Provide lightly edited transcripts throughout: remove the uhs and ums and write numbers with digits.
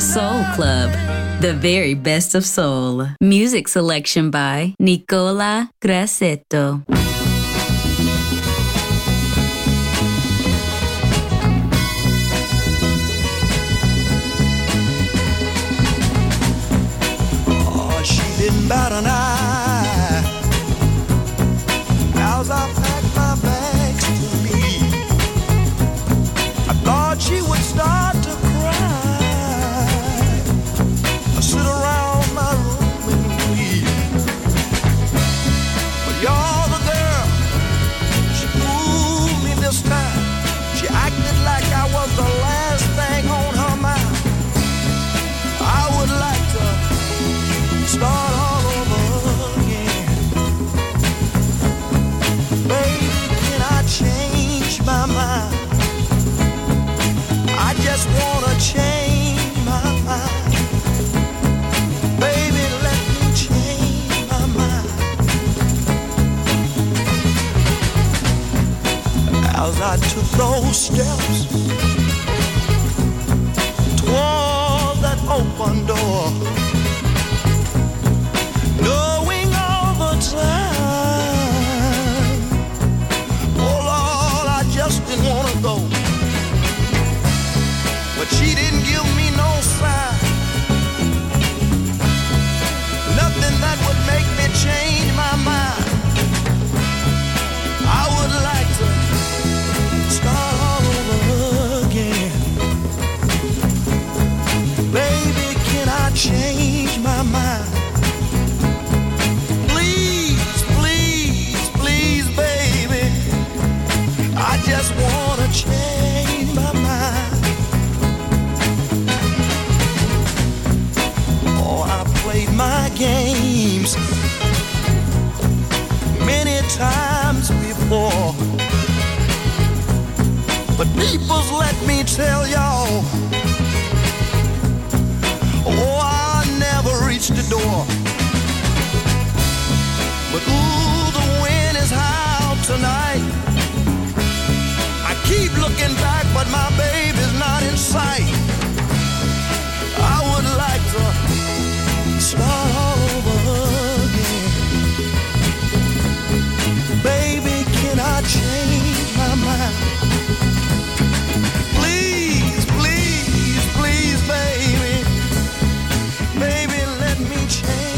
The Soul Club, the very best of soul. Music selection by Nicola Grassetto. Oh, she didn't bat an eye. How's I packed my bags to leave? I thought she would start to cry. Sit around my room and weep. But you're the girl. She fooled me this time. She acted like I was the last thing on her mind. I would like to start all over again. Baby, can I change my mind? I just want to change my mind. As I took those steps toward that open door, knowing all the time, oh Lord, I just didn't want to go. But she didn't give me no sign, nothing that would make me change my mind. I would like to start all over again. Baby, can I change my mind? Please, please, please, baby, I just wanna change my mind. Oh, I played my games many times before, but peoples, let me tell y'all, oh, I never reached the door. But ooh, the wind is high out tonight. I keep looking back, but my baby's not in sight. I would like to start all over again. Baby, can I change my mind? Baby, let me change.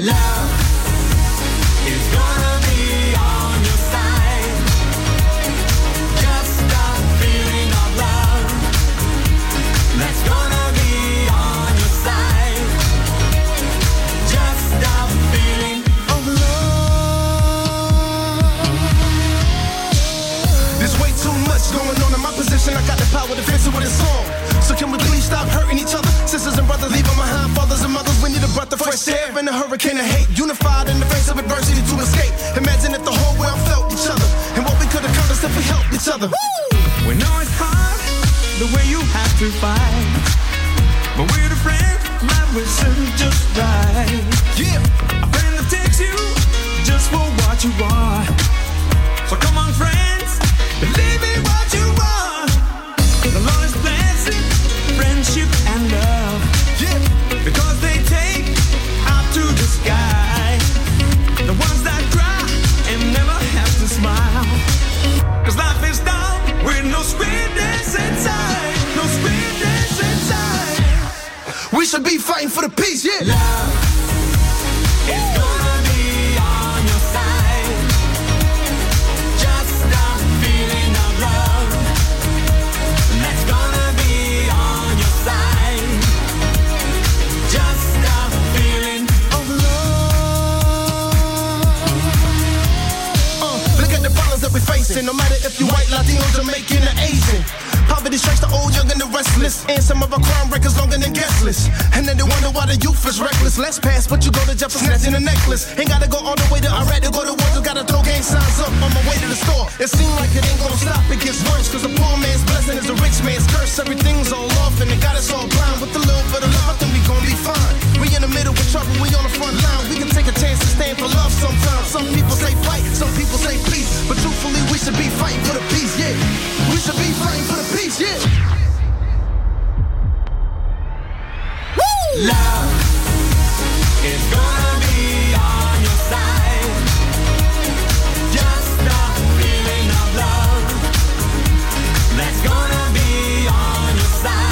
Love is gonna be on your side. a hurricane of hate, unified in the face of adversity to escape. Imagine if the whole world felt each other, and what we could accomplish if we helped each other. Woo! We know it's hard, the way you have to fight, but we're the friend that will serve just right. Yeah, a friend that takes you just for what you are. So come on, friends, believe in what you are. The Lord is blessing friendship and love. Yeah, because they take up to the sky. The ones that cry and never have to smile. 'Cause life is dark. With no sweetness inside, no sweetness inside. We should be fighting for the peace, yeah. Love is gonna be on your side. Just stop feeling of love. That's gonna be on your side. Just stop feeling of love. Look at the problems that we're facing. No matter if you white, Latino, Jamaican, or Asian, poverty strikes the old, young, and the restless. And some of our crime records longer than guestless. And then they wonder why the youth is reckless. Let's pass, but you go to Jefferson, snatching a necklace. Ain't gotta go all the way to Iraq to go to war. Just gotta throw gang signs up on my way to the store. It seems like it ain't gonna stop, it gets worse. 'Cause the poor man's blessing is a rich man's curse. Everything's all off and they got us all blind. With a little bit of love, I think we gon' be fine. We in the middle with trouble, we on the front line. We can take a chance to stand for love sometimes. Some people say fight, some people say peace. But truthfully, we should be fighting for the peace, yeah. We should be fighting for the peace, yeah. Woo! Love is gonna be on your side. Just stop feeling of love. That's gonna be on your side.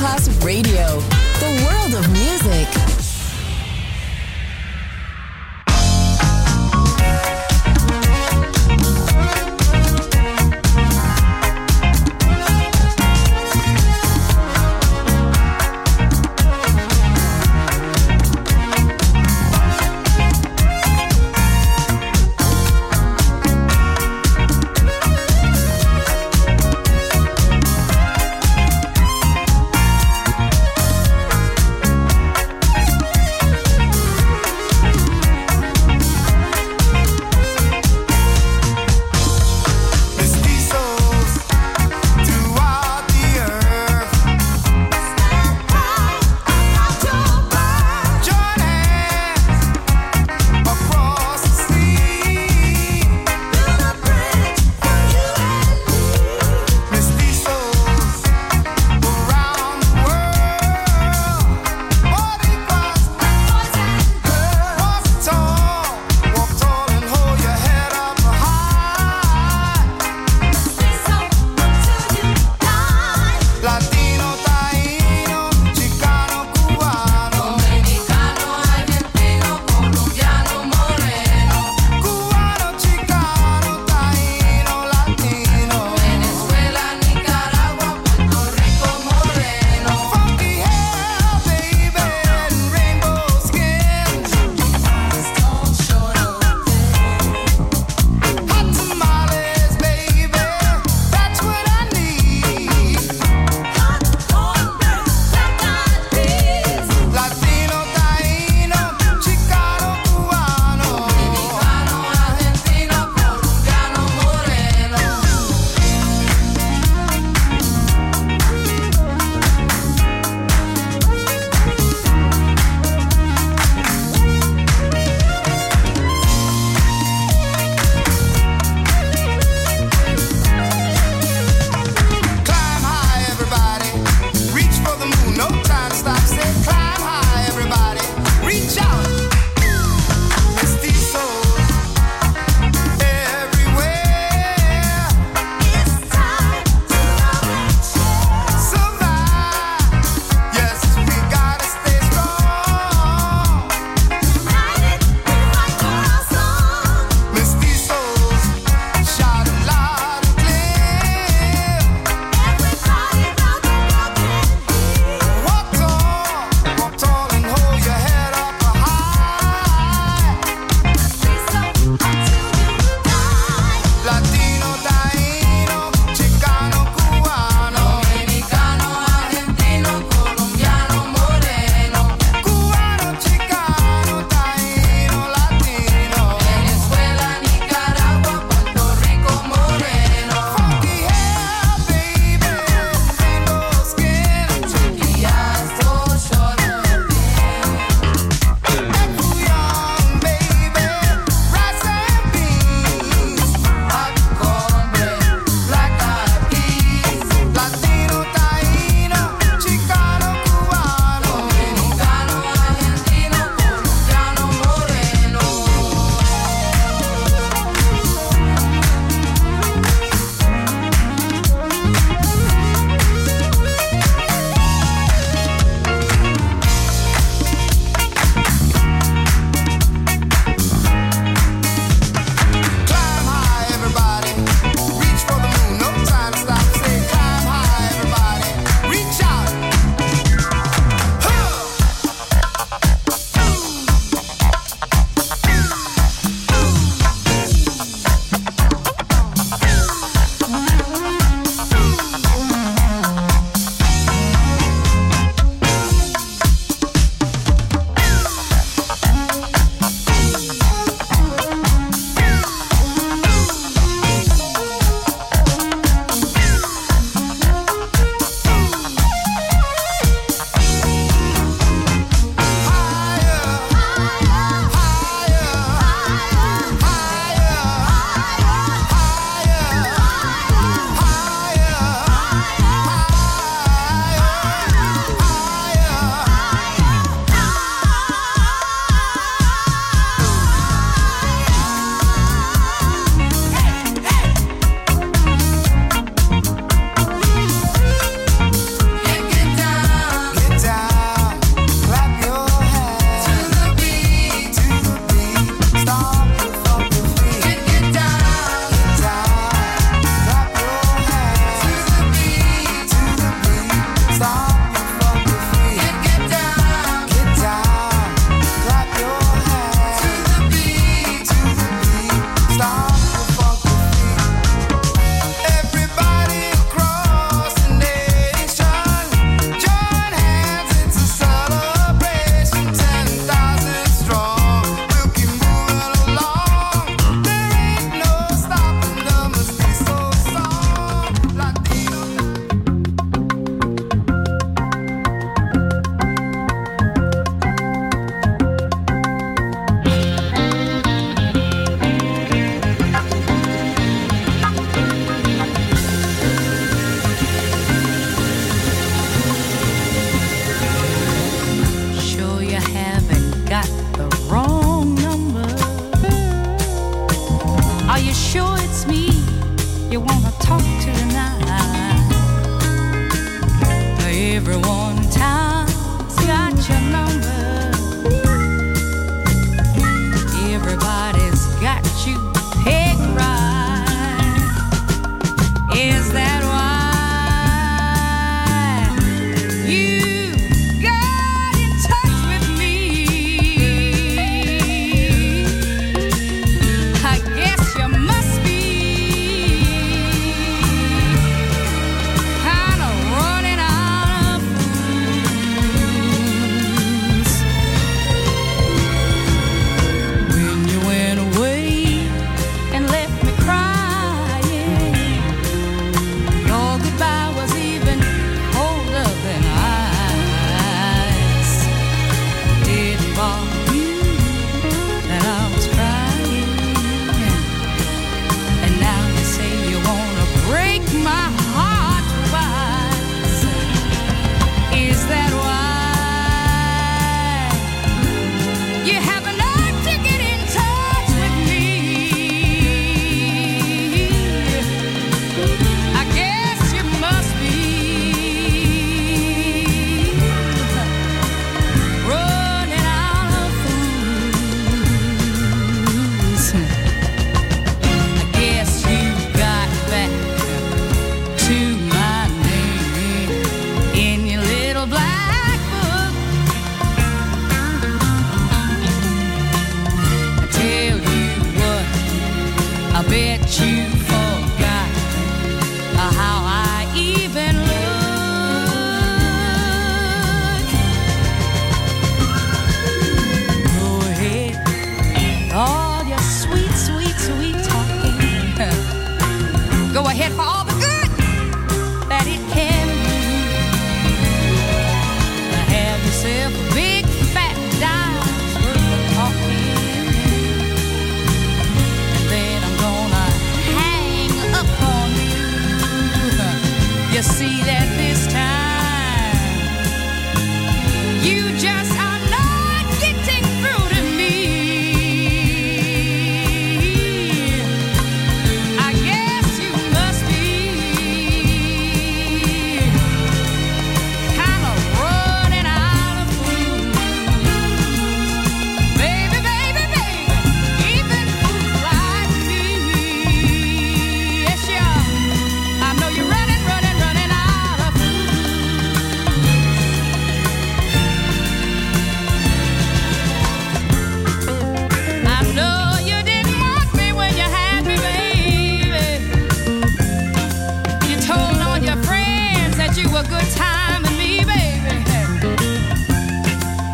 Masterclass Radio, the world of music.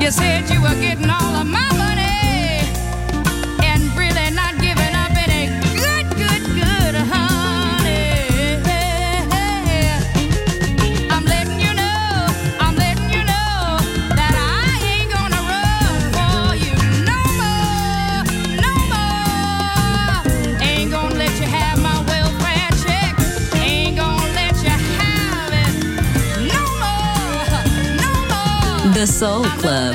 You said you were getting all of my money and really not giving up any good, honey. I'm letting you know that I ain't gonna run for you no more. Ain't gonna let you have my welfare check. Ain't gonna let you have it no more. The Soul Club.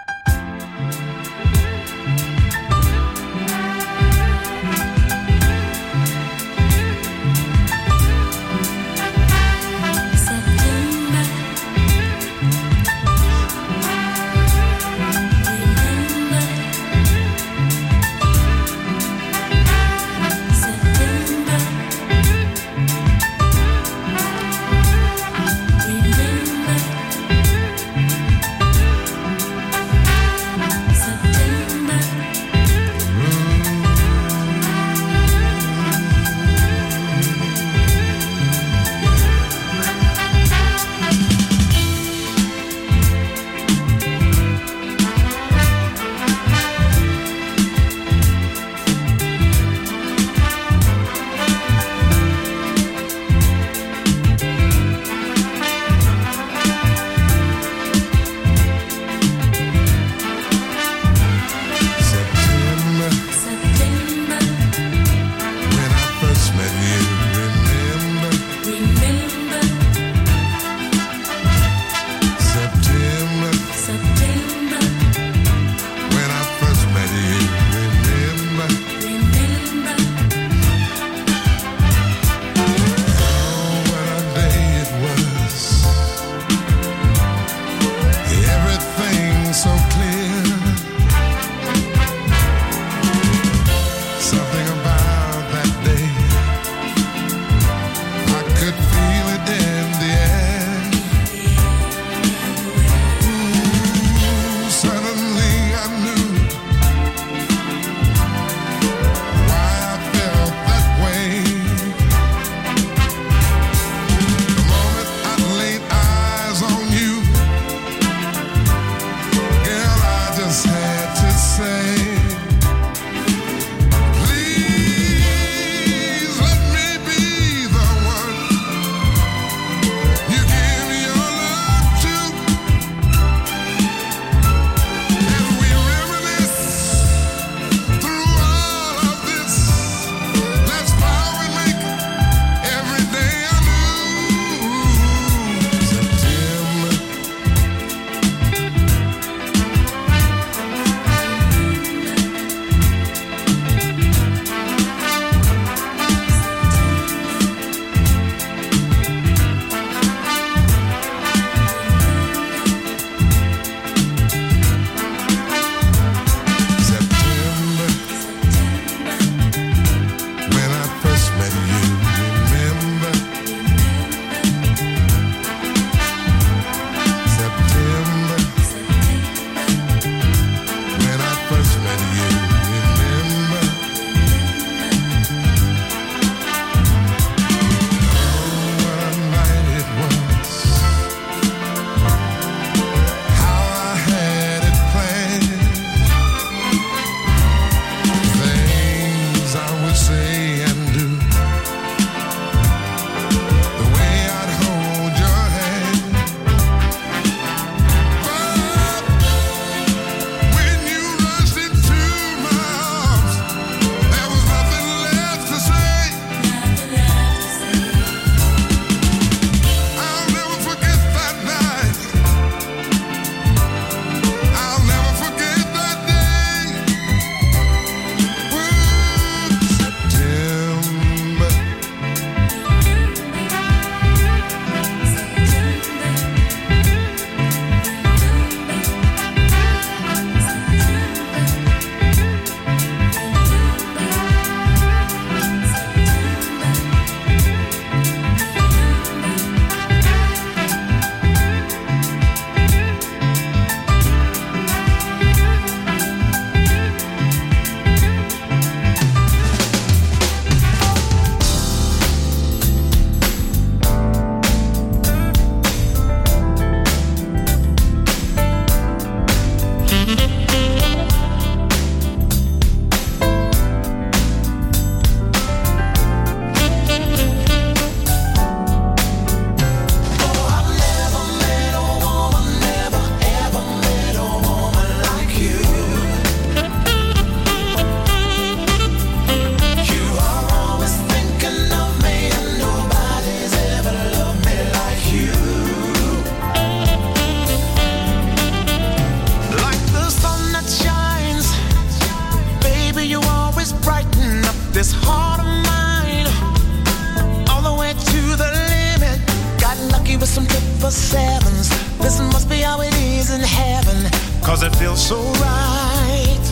feel so right.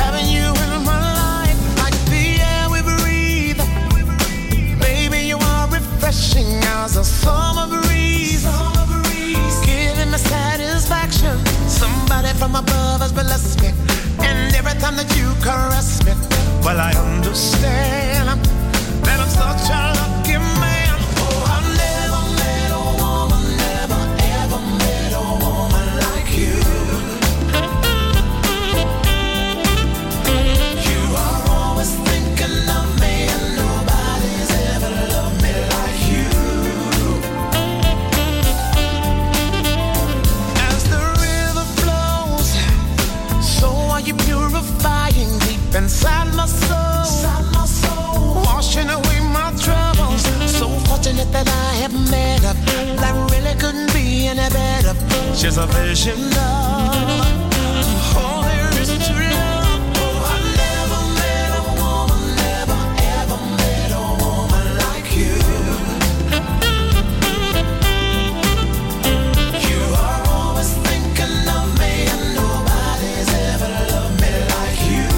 Having you in my life, like the air we breathe. Baby, you are refreshing as a summer breeze. Giving me satisfaction. Somebody from above has blessed me. And every time that you caress me, well, I understand that I'm such a lucky man. Oh, I never met a woman, never ever met a woman like you. Inside my soul, washing away my troubles. So fortunate that I have met her. That really couldn't be any better. She's a vision of all there is to love. Oh, I never met a woman, never ever met a woman like you. You are always thinking of me, and nobody's ever loved me like you.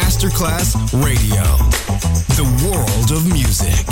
Masterclass Radio, the world of music.